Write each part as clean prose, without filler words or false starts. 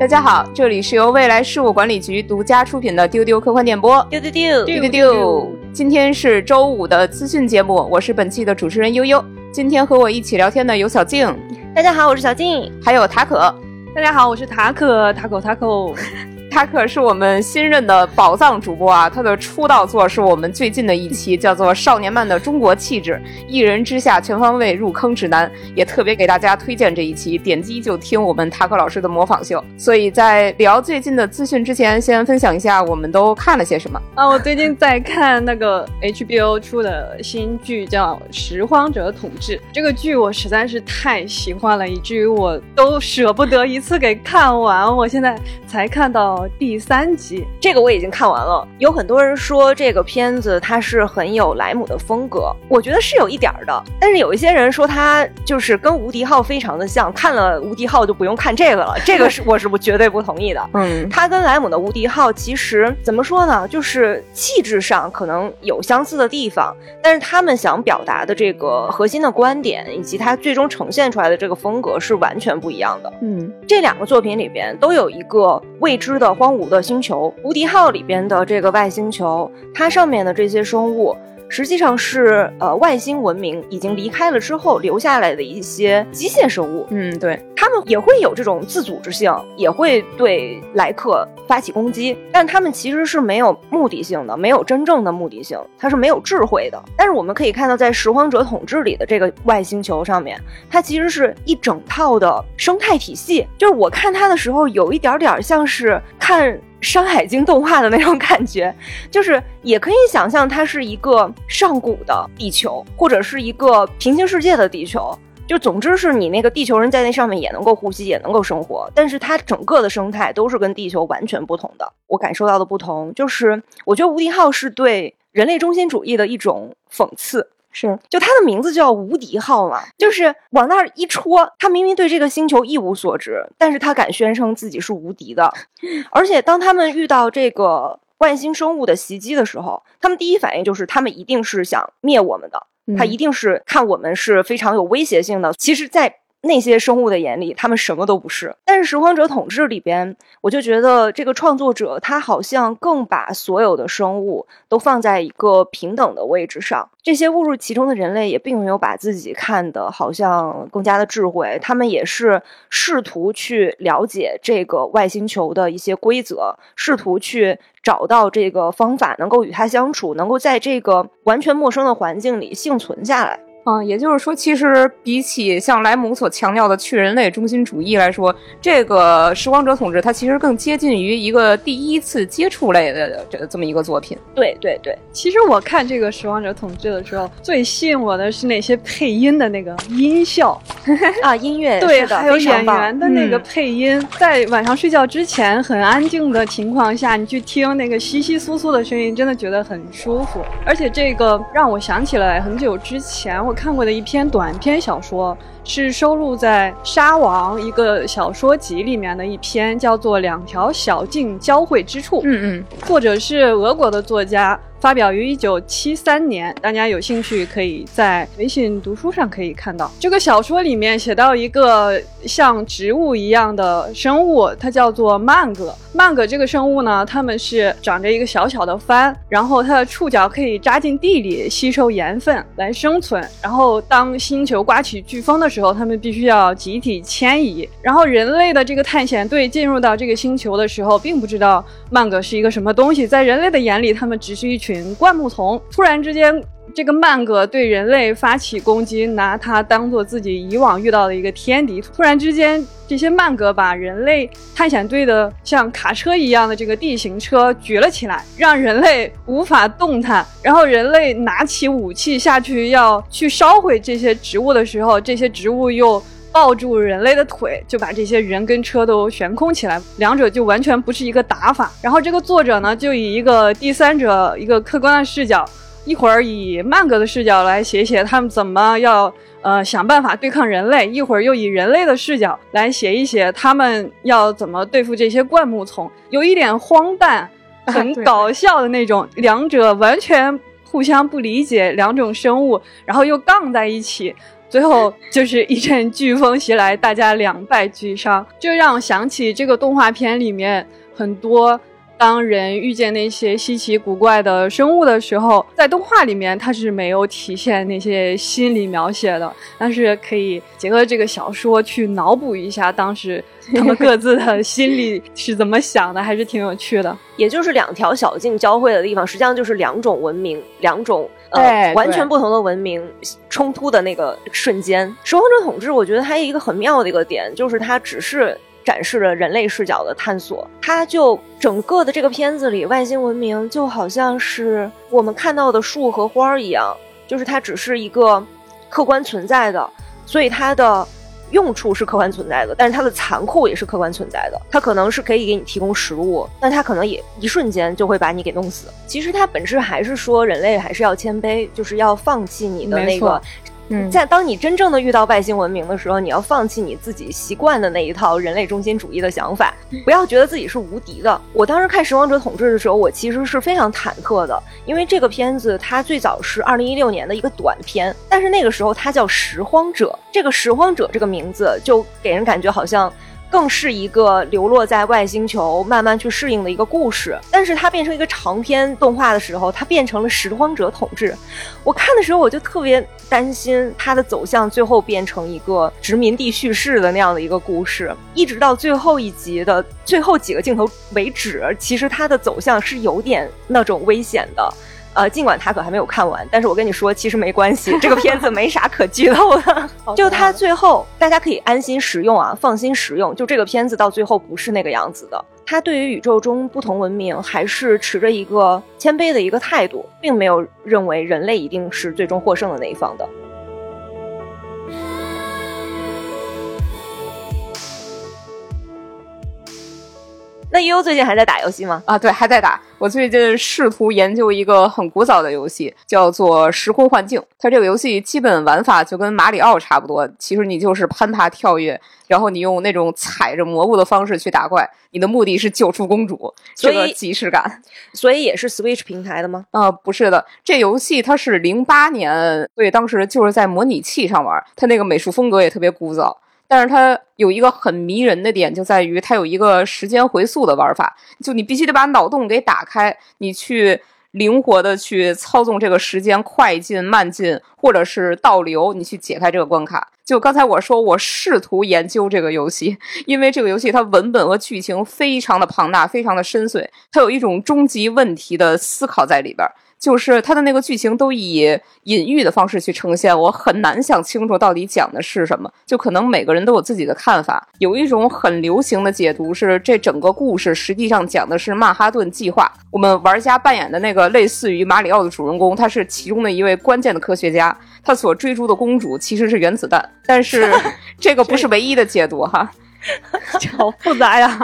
大家好，这里是由未来事务管理局独家出品的丢丢科幻电波，丢丢丢丢丢丢。今天是周五的资讯节目，我是本期的主持人悠悠。今天和我一起聊天的有小静，大家好，我是小静，还有塔可，大家好，我是塔可，塔可塔可。塔可是我们新任的宝藏主播啊，他的出道作是我们最近的一期，叫做《少年漫的中国气质》，一人之下全方位入坑指南，也特别给大家推荐这一期，点击就听我们塔可老师的模仿秀。所以在聊最近的资讯之前，先分享一下我们都看了些什么啊。我最近在看那个 HBO 出的新剧叫《拾荒者统治》，这个剧我实在是太喜欢了，以至于我都舍不得一次给看完，我现在才看到第三集。这个我已经看完了。有很多人说这个片子它是很有莱姆的风格，我觉得是有一点的，但是有一些人说它就是跟无敌号非常的像，看了无敌号就不用看这个了，这个是我是绝对不同意的。它跟莱姆的无敌号其实怎么说呢，就是气质上可能有相似的地方，但是他们想表达的这个核心的观点以及它最终呈现出来的这个风格是完全不一样的。这两个作品里边都有一个未知的荒芜的星球，无敌号里边的这个外星球，它上面的这些生物实际上是外星文明已经离开了之后留下来的一些机械生物。对，他们也会有这种自组织性，也会对来客发起攻击，但他们其实是没有目的性的，没有真正的目的性，它是没有智慧的。但是我们可以看到在拾荒者统治里的这个外星球上面，它其实是一整套的生态体系，就是我看它的时候有一点点像是看山海经动画的那种感觉，就是也可以想象它是一个上古的地球，或者是一个平行世界的地球，就总之是你那个地球人在那上面也能够呼吸，也能够生活，但是它整个的生态都是跟地球完全不同的。我感受到的不同就是我觉得无敌号是对人类中心主义的一种讽刺，是就他的名字叫无敌号嘛，就是往那儿一戳，他明明对这个星球一无所知，但是他敢宣称自己是无敌的。而且当他们遇到这个外星生物的袭击的时候，他们第一反应就是他们一定是想灭我们的，他一定是看我们是非常有威胁性的，其实在那些生物的眼里他们什么都不是。但是拾荒者统治里边，我就觉得这个创作者他好像更把所有的生物都放在一个平等的位置上，这些误入其中的人类也并没有把自己看得好像更加的智慧，他们也是试图去了解这个外星球的一些规则，试图去找到这个方法能够与他相处，能够在这个完全陌生的环境里幸存下来。也就是说其实比起像莱姆所强调的去人类中心主义来说，这个拾荒者统治它其实更接近于一个第一次接触类的这么一个作品。对对对，其实我看这个拾荒者统治的时候最吸引我的是那些配音的那个音效啊，音乐对的，还有演员的那个配音，在晚上睡觉之前很安静的情况下，你去听那个稀稀疏疏的声音，真的觉得很舒服。而且这个让我想起来很久之前我看过的一篇短篇小说，是收录在《沙王》一个小说集里面的一篇，叫做《两条小径交汇之处》。作者是俄国的作家，发表于1973年，大家有兴趣可以在微信读书上可以看到。这个小说里面写到一个像植物一样的生物，它叫做曼格。曼格这个生物呢，它们是长着一个小小的帆，然后它的触角可以扎进地里吸收盐分来生存，然后当星球刮起飓风的时候，它们必须要集体迁移。然后人类的这个探险队进入到这个星球的时候，并不知道曼格是一个什么东西，在人类的眼里它们只是一群灌木丛。突然之间这个曼格对人类发起攻击，拿它当做自己以往遇到的一个天敌。突然之间这些曼格把人类探险队的像卡车一样的这个地形车举了起来，让人类无法动弹。然后人类拿起武器下去要去烧毁这些植物的时候，这些植物又抱住人类的腿，就把这些人跟车都悬空起来，两者就完全不是一个打法。然后这个作者呢，就以一个第三者，一个客观的视角，一会儿以曼格的视角来写写他们怎么要想办法对抗人类，一会儿又以人类的视角来写一写他们要怎么对付这些灌木丛，有一点荒诞很搞笑的那种，两者完全互相不理解，两种生物然后又杠在一起，最后就是一阵飓风袭来，大家两败俱伤。这让我想起这个动画片里面很多，当人遇见那些稀奇古怪的生物的时候，在动画里面它是没有体现那些心理描写的，但是可以结合这个小说去脑补一下当时他们各自的心里是怎么想的，还是挺有趣的。也就是两条小径交汇的地方，实际上就是两种文明，两种完全不同的文明冲突的那个瞬间。拾荒者统治我觉得还有一个很妙的一个点，就是它只是展示了人类视角的探索，它就整个的这个片子里，外星文明就好像是我们看到的树和花一样，就是它只是一个客观存在的，所以它的用处是客观存在的，但是它的残酷也是客观存在的。它可能是可以给你提供食物，但它可能也一瞬间就会把你给弄死。其实它本质还是说，人类还是要谦卑，就是要放弃你的那个，在当你真正的遇到外星文明的时候，你要放弃你自己习惯的那一套人类中心主义的想法，不要觉得自己是无敌的。我当时看《拾荒者统治》的时候，我其实是非常忐忑的，因为这个片子它最早是2016年的一个短片，但是那个时候它叫《拾荒者》，这个《拾荒者》这个名字就给人感觉好像更是一个流落在外星球慢慢去适应的一个故事，但是它变成一个长篇动画的时候，它变成了拾荒者统治。我看的时候我就特别担心它的走向最后变成一个殖民地叙事的那样的一个故事，一直到最后一集的最后几个镜头为止，其实它的走向是有点那种危险的。尽管他可还没有看完，但是我跟你说其实没关系，这个片子没啥可剧透的就他最后大家可以安心食用啊，放心食用，就这个片子到最后不是那个样子的。他对于宇宙中不同文明还是持着一个谦卑的一个态度，并没有认为人类一定是最终获胜的那一方的。那悠悠最近还在打游戏吗？啊，对，还在打。我最近试图研究一个很古早的游戏，叫做《时空幻境》。它这个游戏基本玩法就跟马里奥差不多，其实你就是攀爬跳跃，然后你用那种踩着蘑菇的方式去打怪，你的目的是救出公主，这个即视感。所以也是 Switch 平台的吗？不是的，这游戏它是08年，所以当时就是在模拟器上玩，它那个美术风格也特别古早。但是它有一个很迷人的点，就在于它有一个时间回溯的玩法，就你必须得把脑洞给打开，你去灵活的去操纵这个时间快进慢进，或者是倒流，你去解开这个关卡。就刚才我说我试图研究这个游戏，因为这个游戏它文本和剧情非常的庞大，非常的深邃，它有一种终极问题的思考在里边，就是它的那个剧情都以隐喻的方式去呈现，我很难想清楚到底讲的是什么，就可能每个人都有自己的看法。有一种很流行的解读是，这整个故事实际上讲的是曼哈顿计划，我们玩家扮演的那个类似于马里奥的主人公，他是其中的一位关键的科学家，他所追逐的公主其实是原子弹，但是这个不是唯一的解读哈，好复杂呀。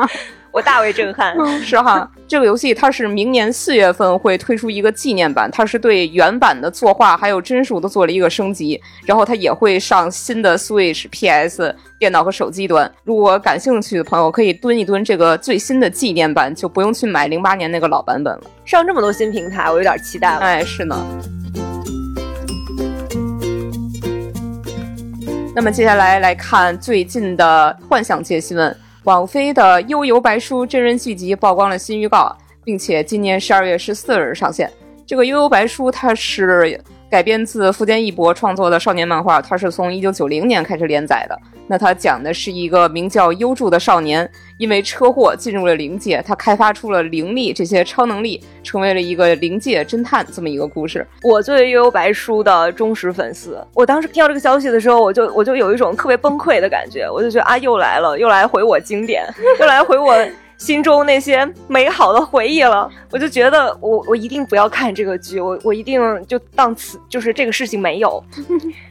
我大为震撼是哈，这个游戏它是明年4月份会推出一个纪念版，它是对原版的作画还有帧数都做了一个升级，然后它也会上新的 Switch、PS 电脑和手机端。如果感兴趣的朋友可以蹲一蹲这个最新的纪念版，就不用去买08年那个老版本了。上这么多新平台我有点期待了。哎，是呢。那么接下来来看最近的幻想界新闻。网飞的《幽游白书》真人剧集曝光了新预告，并且今年12月14日上线。这个《幽游白书》它是改编自富坚义博创作的少年漫画，它是从1990年开始连载的。那它讲的是一个名叫幽助的少年，因为车祸进入了灵界，他开发出了灵力这些超能力，成为了一个灵界侦探这么一个故事。我作为幽游白书的忠实粉丝，我当时听到这个消息的时候，我就有一种特别崩溃的感觉，我就觉得啊，又来了，又来回我经典，又来回我心中那些美好的回忆了。我就觉得我一定不要看这个剧，我一定就当此就是这个事情没有。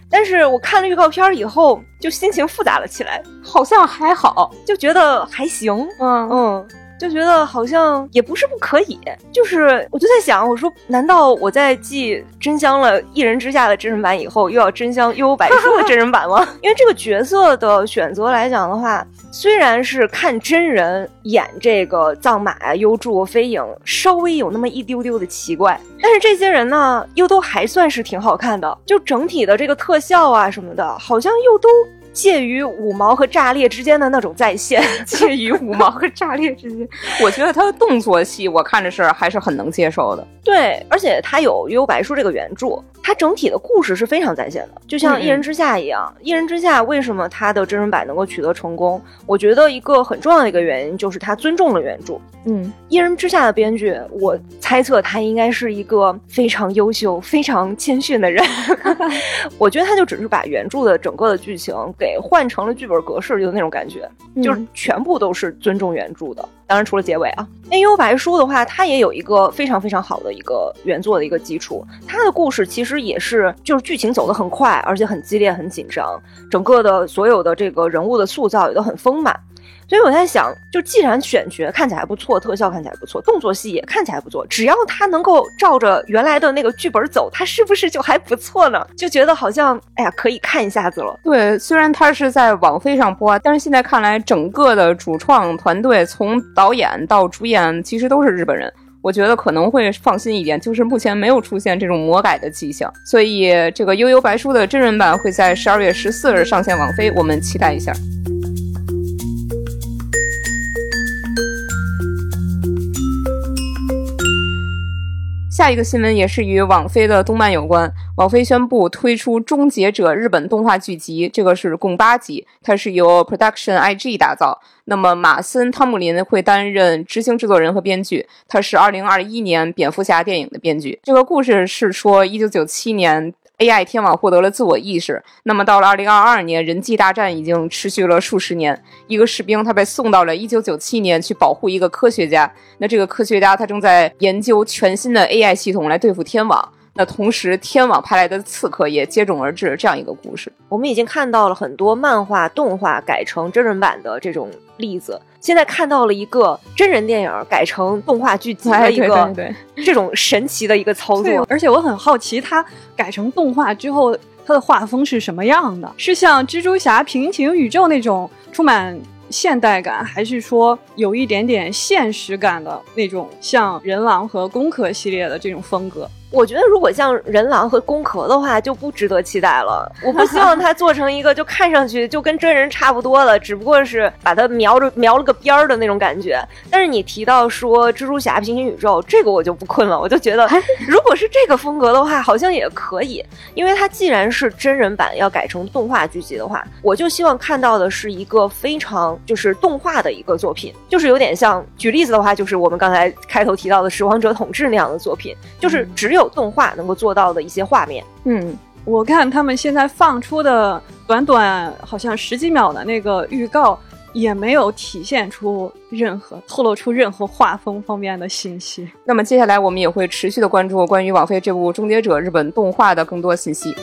但是我看了预告片以后就心情复杂了起来，好像还好，就觉得还行。嗯嗯，就觉得好像也不是不可以，就是我就在想，我说难道我在继真香了一人之下的真人版以后，又要真香幽游白书的真人版吗？因为这个角色的选择来讲的话，虽然是看真人演这个藏马、幽助、飞影稍微有那么一丢丢的奇怪，但是这些人呢又都还算是挺好看的，就整体的这个特效啊什么的好像又都介于五毛和炸裂之间的那种在线，介于五毛和炸裂之间。我觉得他的动作戏我看着是还是很能接受的。对，而且他有幽游白书这个原著，他整体的故事是非常在线的，就像一人之下一样。一人之下为什么他的真人版能够取得成功，我觉得一个很重要的一个原因就是他尊重了原著。一人之下的编剧，我猜测他应该是一个非常优秀非常谦逊的人。我觉得他就只是把原著的整个的剧情给换成了剧本格式，就那种感觉，就是全部都是尊重原著的，当然除了结尾啊。那幽游白书的话，它也有一个非常非常好的一个原作的一个基础，它的故事其实也是就是剧情走得很快，而且很激烈很紧张，整个的所有的这个人物的塑造也都很丰满。所以我在想，就既然选角看起来不错，特效看起来不错，动作戏也看起来不错，只要他能够照着原来的那个剧本走，他是不是就还不错呢？就觉得好像哎呀可以看一下子了。对，虽然他是在网飞上播，但是现在看来整个的主创团队从导演到主演其实都是日本人，我觉得可能会放心一点，就是目前没有出现这种魔改的迹象，所以这个幽游白书的真人版会在12月14日上线网飞，我们期待一下。下一个新闻也是与网飞的动漫有关，网飞宣布推出《终结者》日本动画剧集，这个是共8集，它是由 Production I.G 打造。那么马森·汤姆林会担任执行制作人和编剧，他是2021年蝙蝠侠电影的编剧。这个故事是说1997年AI 天网获得了自我意识，那么到了2022年，人机大战已经持续了数十年，一个士兵他被送到了1997年去保护一个科学家，那这个科学家他正在研究全新的 AI 系统来对付天网，那同时天网派来的刺客也接踵而至，这样一个故事。我们已经看到了很多漫画动画改成真人版的这种例子，现在看到了一个真人电影改成动画剧集的一个、哎、对这种神奇的一个操作。而且我很好奇它改成动画之后它的画风是什么样的，是像蜘蛛侠平行宇宙那种充满现代感，还是说有一点点现实感的那种像人狼和攻壳系列的这种风格？我觉得如果像人狼和攻壳的话就不值得期待了，我不希望它做成一个就看上去就跟真人差不多了，只不过是把它描了个边儿的那种感觉。但是你提到说蜘蛛侠平行宇宙，这个我就不困了，我就觉得如果是这个风格的话好像也可以，因为它既然是真人版要改成动画剧集的话，我就希望看到的是一个非常就是动画的一个作品，就是有点像举例子的话就是我们刚才开头提到的《拾荒者统治》那样的作品，就是只有动画能够做到的一些画面。我看他们现在放出的短短好像10几秒的那个预告也没有体现出任何透露出任何画风方面的信息。那么接下来我们也会持续的关注关于网飞这部《终结者》日本动画的更多信息。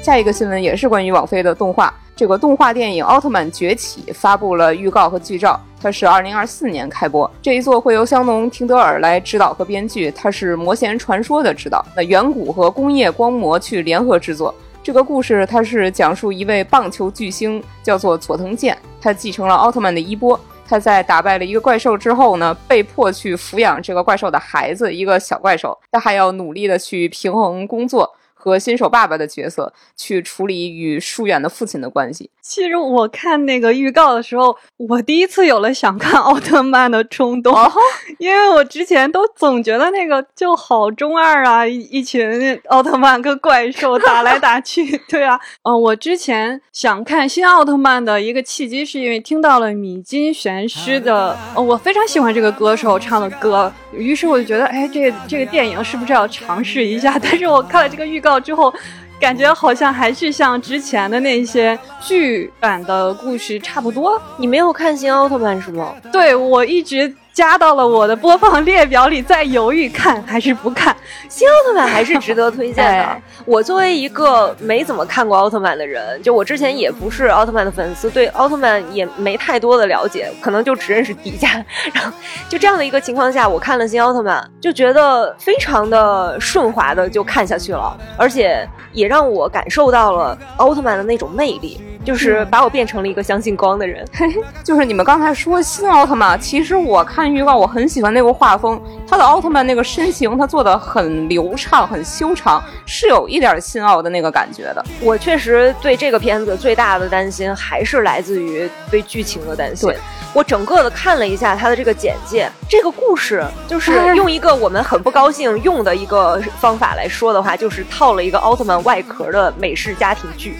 下一个新闻也是关于网飞的动画，这个动画电影《奥特曼崛起》发布了预告和剧照，它是2024年开播。这一作会由香农·廷德尔来指导和编剧，它是《魔弦传说》的指导，那远古和工业光魔去联合制作。这个故事它是讲述一位棒球巨星叫做佐藤健，他继承了奥特曼的衣钵，他在打败了一个怪兽之后呢，被迫去抚养这个怪兽的孩子，一个小怪兽，他还要努力的去平衡工作和新手爸爸的角色，去处理与疏远的父亲的关系。其实我看那个预告的时候，我第一次有了想看奥特曼的冲动，因为我之前都总觉得那个就好中二啊，一群奥特曼跟怪兽打来打去。对啊，我之前想看新奥特曼的一个契机是因为听到了米津玄师的、我非常喜欢这个歌手唱的歌，于是我就觉得哎，这个电影是不是要尝试一下。但是我看了这个预告之后感觉好像还是像之前的那些剧版的故事差不多。你没有看新奥特曼是吗？对，我一直加到了我的播放列表里，在犹豫看还是不看。新奥特曼还是值得推荐的。我作为一个没怎么看过奥特曼的人，就我之前也不是奥特曼的粉丝，对奥特曼也没太多的了解，可能就只认识迪迦。然后就这样的一个情况下，我看了新奥特曼，就觉得非常的顺滑的就看下去了，而且也让我感受到了奥特曼的那种魅力，就是把我变成了一个相信光的人。就是你们刚才说新奥特曼，其实我看预告我很喜欢那个画风，他的奥特曼那个身形他做的很流畅很修长，是有一点新奥的那个感觉的。我确实对这个片子最大的担心还是来自于对剧情的担心。对，我整个的看了一下他的这个简介，这个故事就是用一个我们很不高兴用的一个方法来说的话，就是套了一个奥特曼外壳的美式家庭剧。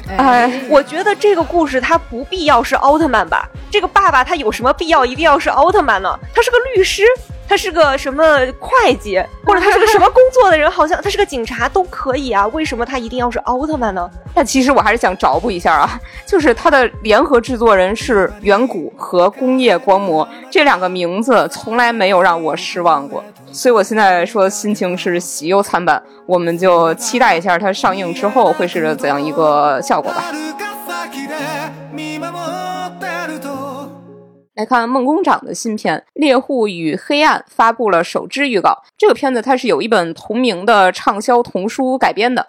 我觉得这个故事它不必要是奥特曼吧，这个爸爸他有什么必要一定要是奥特曼呢？他是个律师，他是个什么会计，或者他是个什么工作的人，好像他是个警察都可以啊，为什么他一定要是奥特曼呢？但其实我还是想找补一下啊，就是他的联合制作人是远古和工业光魔，这两个名字从来没有让我失望过，所以我现在说心情是喜忧参半，我们就期待一下它上映之后会是怎样一个效果吧。来看梦工厂的新片《猎户与黑暗》发布了首支预告。这个片子它是有一本同名的畅销童书改编的，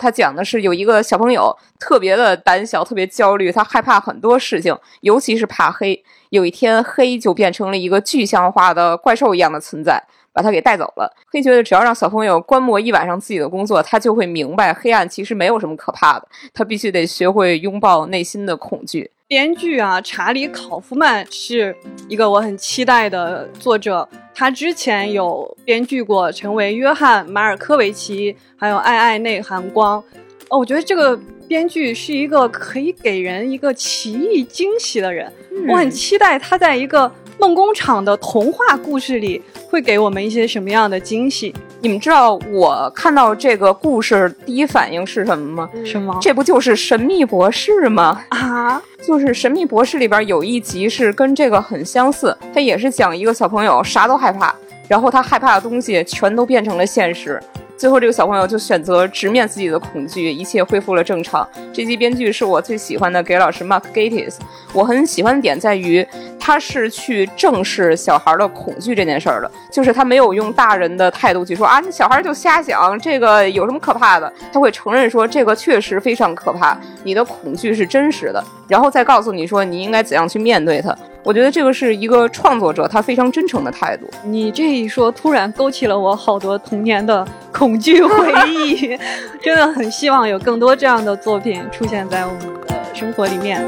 它讲的是有一个小朋友特别的胆小，特别焦虑，他害怕很多事情，尤其是怕黑。有一天黑就变成了一个具象化的怪兽一样的存在，把他给带走了。黑觉得只要让小朋友观摩一晚上自己的工作，他就会明白黑暗其实没有什么可怕的，他必须得学会拥抱内心的恐惧。编剧啊，查理·考夫曼是一个我很期待的作者，他之前有编剧过成为约翰·马尔科维奇，还有爱爱内含光。我觉得这个编剧是一个可以给人一个奇异惊喜的人，我很期待他在一个梦工厂的童话故事里会给我们一些什么样的惊喜。你们知道我看到这个故事第一反应是什么吗？什么？这不就是神秘博士吗？啊，就是神秘博士里边有一集是跟这个很相似，他也是讲一个小朋友啥都害怕，然后他害怕的东西全都变成了现实，最后这个小朋友就选择直面自己的恐惧，一切恢复了正常。这集编剧是我最喜欢的给老师 Mark Gatiss， 我很喜欢的点在于他是去正视小孩的恐惧这件事儿的，就是他没有用大人的态度去说啊，你小孩就瞎想，这个有什么可怕的，他会承认说这个确实非常可怕，你的恐惧是真实的，然后再告诉你说你应该怎样去面对它。我觉得这个是一个创作者他非常真诚的态度。你这一说突然勾起了我好多童年的恐惧回忆。真的很希望有更多这样的作品出现在我们的生活里面。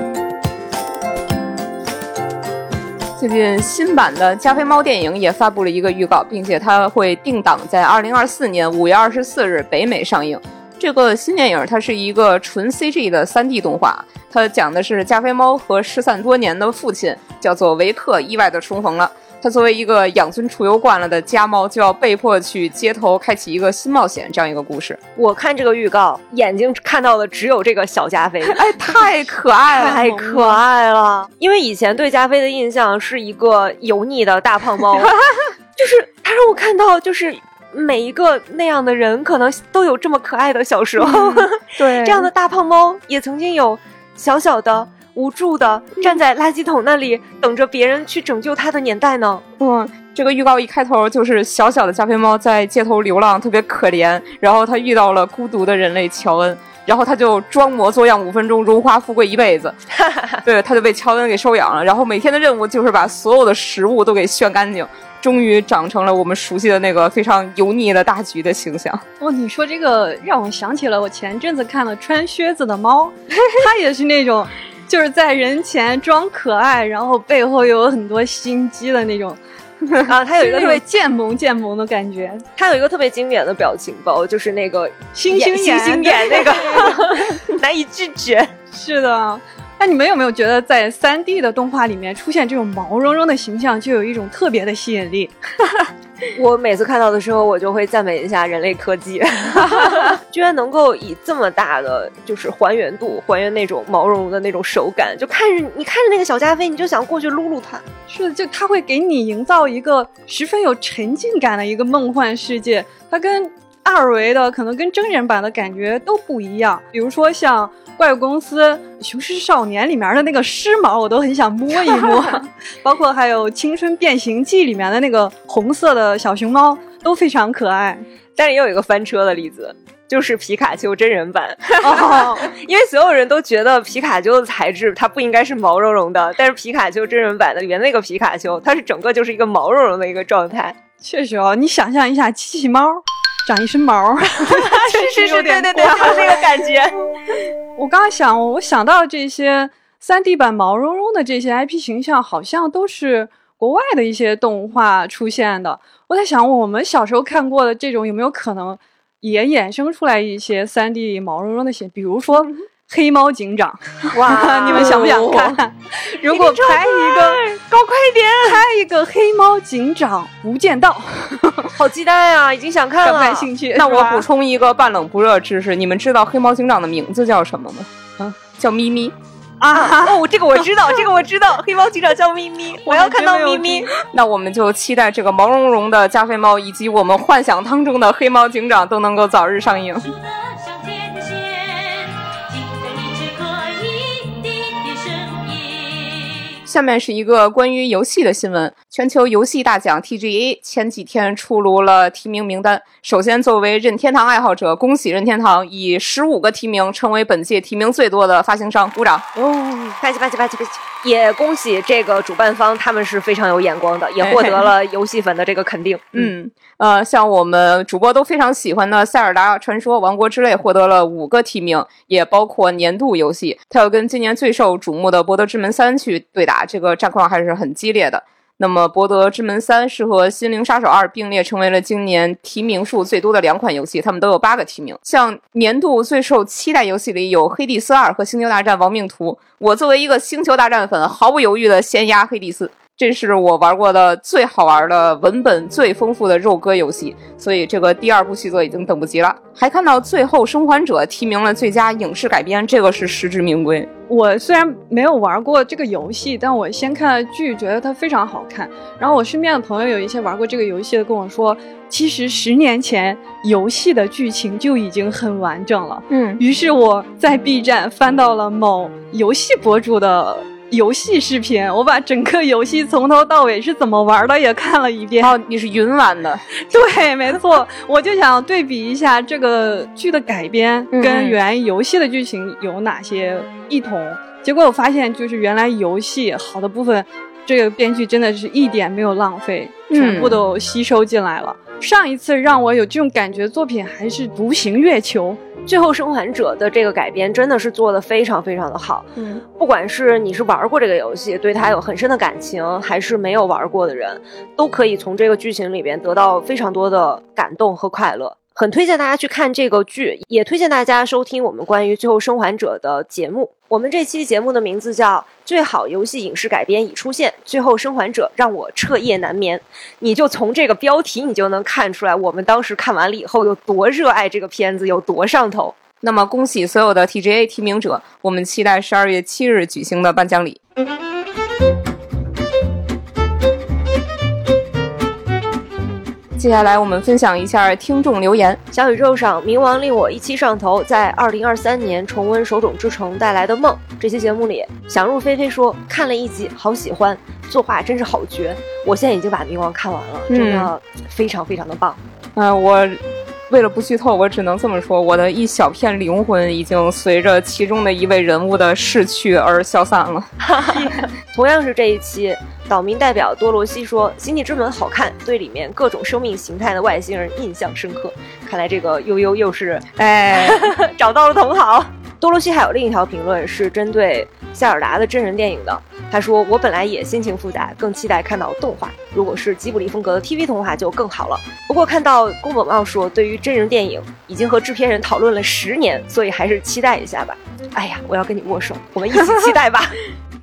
最近新版的加菲猫电影也发布了一个预告，并且它会定档在2024年5月24日北美上映。这个新电影它是一个纯 CG 的 3D 动画，它讲的是加菲猫和失散多年的父亲叫做维克意外的重逢了，他作为一个养尊处优惯了的家猫，就要被迫去街头开启一个新冒险，这样一个故事。我看这个预告眼睛看到的只有这个小加菲。哎，太可爱了，太可爱了。因为以前对加菲的印象是一个油腻的大胖猫。就是他让我看到就是每一个那样的人可能都有这么可爱的小时候。对，这样的大胖猫也曾经有小小的无助的站在垃圾桶那里等着别人去拯救他的年代呢。这个预告一开头就是小小的加菲猫在街头流浪特别可怜，然后他遇到了孤独的人类乔恩，然后他就装模作样5分钟，荣华富贵一辈子。对，他就被乔恩给收养了，然后每天的任务就是把所有的食物都给炫干净，终于长成了我们熟悉的那个非常油腻的大橘的形象。你说这个让我想起了我前阵子看了《穿靴子的猫》，它也是那种就是在人前装可爱，然后背后有很多心机的那种。啊，他有一个特别贱萌的感觉，他有一个特别经典的表情包，就是那个星星眼那个，难以拒绝。是的，那你们有没有觉得在 3D 的动画里面出现这种毛茸茸的形象，就有一种特别的吸引力？我每次看到的时候我就会赞美一下人类科技居然能够以这么大的就是还原度还原那种毛茸茸的那种手感，就看着你看着那个小加菲你就想过去撸撸它。是的，就它会给你营造一个十分有沉浸感的一个梦幻世界，它跟二维的可能跟真人版的感觉都不一样。比如说像怪物公司雄狮少年里面的那个狮毛我都很想摸一摸包括还有青春变形记里面的那个红色的小熊猫都非常可爱。但是也有一个翻车的例子，就是皮卡丘真人版哦，因为所有人都觉得皮卡丘的材质它不应该是毛茸茸的，但是皮卡丘真人版的原那个皮卡丘它是整个就是一个毛茸茸的一个状态。确实哦，你想象一下机器猫长一身毛是是，对对对，就是这个感觉我刚刚想到这些 3D 版毛茸茸的这些 IP 形象好像都是国外的一些动画出现的，我在想我们小时候看过的这种有没有可能也衍生出来一些 3D 毛茸茸的比如说黑猫警长。哇你们想不想看、哦、如果拍一个高快一点，拍一个黑猫警长无间道好期待啊，已经想看了，感兴趣。那我补充一个半冷不热知识，你们知道黑猫警长的名字叫什么吗？啊，叫咪咪啊！哦，这个我知道，这个我知道，黑猫警长叫咪咪，我要看到咪咪。那我们就期待这个毛茸茸的加菲猫以及我们幻想当中的黑猫警长都能够早日上映。下面是一个关于游戏的新闻。全球游戏大奖 TGA 前几天出炉了提名名单，首先作为任天堂爱好者，恭喜任天堂以15个提名成为本届提名最多的发行商，鼓掌哦！拍起拍起拍起拍起！也恭喜这个主办方，他们是非常有眼光的，也获得了游戏粉的这个肯定。嗯，像我们主播都非常喜欢的塞尔达传说王国之泪获得了5个提名，也包括年度游戏，它要跟今年最受瞩目的博德之门3去对打，这个战况还是很激烈的。那么博德之门3是和心灵杀手2并列成为了今年提名数最多的两款游戏，他们都有8个提名。像年度最受期待游戏里有黑帝斯2和星球大战亡命徒，我作为一个星球大战粉毫不犹豫的先压黑帝斯，这是我玩过的最好玩的文本最丰富的肉鸽游戏，所以这个第2部续作已经等不及了。还看到最后生还者提名了最佳影视改编，这个是实至名归。我虽然没有玩过这个游戏，但我先看了剧觉得它非常好看，然后我身边的朋友有一些玩过这个游戏的跟我说，其实10年前游戏的剧情就已经很完整了。嗯，于是我在 B 站翻到了某游戏博主的游戏视频，我把整个游戏从头到尾是怎么玩的也看了一遍。哦，你是云玩的？对，没错。我就想对比一下这个剧的改编跟原游戏的剧情有哪些异同，结果我发现就是原来游戏好的部分，这个编剧真的是一点没有浪费，全部都吸收进来了。上一次让我有这种感觉作品还是独行月球，最后生还者的这个改编真的是做得非常非常的好。嗯，不管是你是玩过这个游戏对它有很深的感情，还是没有玩过的人都可以从这个剧情里边得到非常多的感动和快乐，很推荐大家去看这个剧，也推荐大家收听我们关于最后生还者的节目。我们这期节目的名字叫最好游戏影视改编已出现，最后生还者让我彻夜难眠。你就从这个标题你就能看出来我们当时看完了以后有多热爱这个片子，有多上头。那么恭喜所有的 TGA 提名者，我们期待12月7日举行的颁奖礼。接下来我们分享一下听众留言。小宇宙上冥王令我一期上头，在2023年重温手冢治虫带来的梦。这期节目里想入非非说看了一集好喜欢，作画真是好绝。我现在已经把冥王看完了，真的非常非常的棒。我为了不剧透我只能这么说，我的一小片灵魂已经随着其中的一位人物的逝去而消散了同样是这一期岛民代表多罗西说，星际之门好看，对里面各种生命形态的外星人印象深刻。看来这个悠悠又是找到了同好。多罗西还有另一条评论是针对塞尔达的真人电影的，他说我本来也心情复杂，更期待看到动画，如果是吉卜力风格的 TV 动画就更好了。不过看到宫本茂说对于真人电影已经和制片人讨论了10年，所以还是期待一下吧。哎呀，我要跟你握手，我们一起期待吧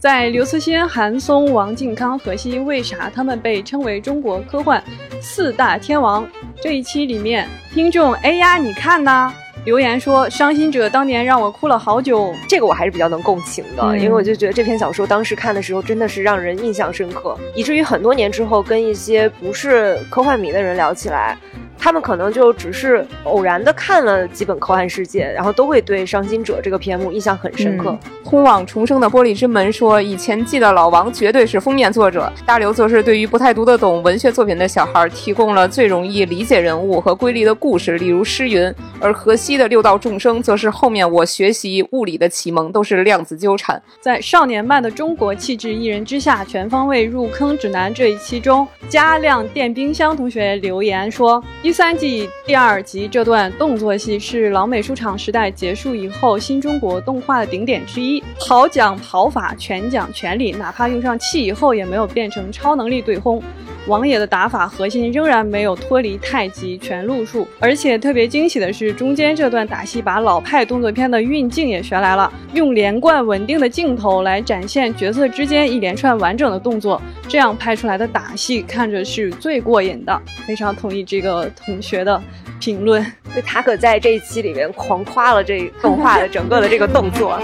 在刘慈欣、韩松、王靖康、何西为啥他们被称为中国科幻四大天王这一期里面，听众哎呀你看呐留言说伤心者当年让我哭了好久，这个我还是比较能共情的、因为我就觉得这篇小说当时看的时候真的是让人印象深刻，以至于很多年之后跟一些不是科幻迷的人聊起来，他们可能就只是偶然的看了几本科幻世界，然后都会对伤心者这个篇目印象很深刻、通往重生的玻璃之门说，以前记得老王绝对是封面作者，大刘则是对于不太读得懂文学作品的小孩提供了最容易理解人物和规律的故事，例如诗云，而何西的六道众生则是后面我学习物理的启蒙，都是量子纠缠。在少年漫的中国气质一人之下全方位入坑指南这一期中，加亮电冰箱同学留言说，第3季第2集这段动作戏是老美术厂时代结束以后新中国动画的顶点之一，跑讲跑法，全讲全理，哪怕用上气以后也没有变成超能力对轰，王爷的打法核心仍然没有脱离太极全路数，而且特别惊喜的是中间这段打戏把老派动作片的运镜也学来了，用连贯稳定的镜头来展现角色之间一连串完整的动作，这样拍出来的打戏看着是最过瘾的。非常同意这个同学的评论，对，塔可在这一期里面狂夸了这动画的整个的这个动作。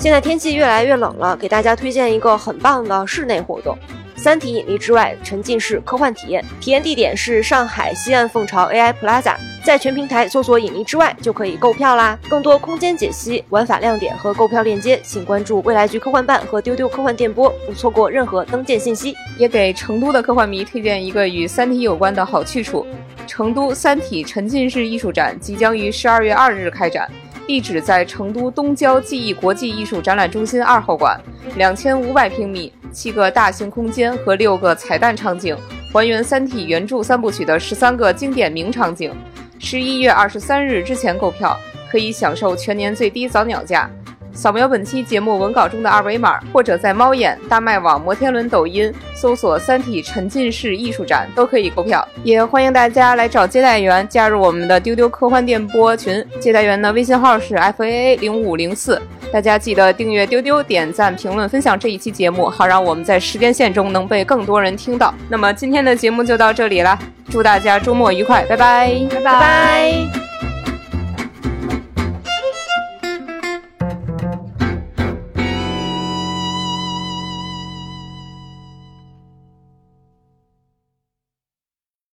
现在天气越来越冷了，给大家推荐一个很棒的室内活动，三体引力之外沉浸式科幻体验，体验地点是上海西岸凤巢 AI Plaza， 在全平台搜索引力之外就可以购票啦，更多空间解析、玩法亮点和购票链接请关注未来局科幻办和丢丢科幻电波，不错过任何登舰信息。也给成都的科幻迷推荐一个与三体有关的好去处，成都三体沉浸式艺术展即将于12月2日开展，地址在成都东郊记忆国际艺术展览中心2号馆，2500平米，7个大型空间和6个彩蛋场景，还原三体原著3部曲的13个经典名场景。11月23日之前购票，可以享受全年最低早鸟价。扫描本期节目文稿中的二维码，或者在猫眼、大麦网、摩天轮、抖音搜索“三体沉浸式艺术展”都可以购票。也欢迎大家来找接待员，加入我们的丢丢科幻电波群，接待员的微信号是 FAA0504。大家记得订阅丢丢，点赞、评论、分享这一期节目，好让我们在时间线中能被更多人听到。那么今天的节目就到这里了，祝大家周末愉快，拜拜，拜拜。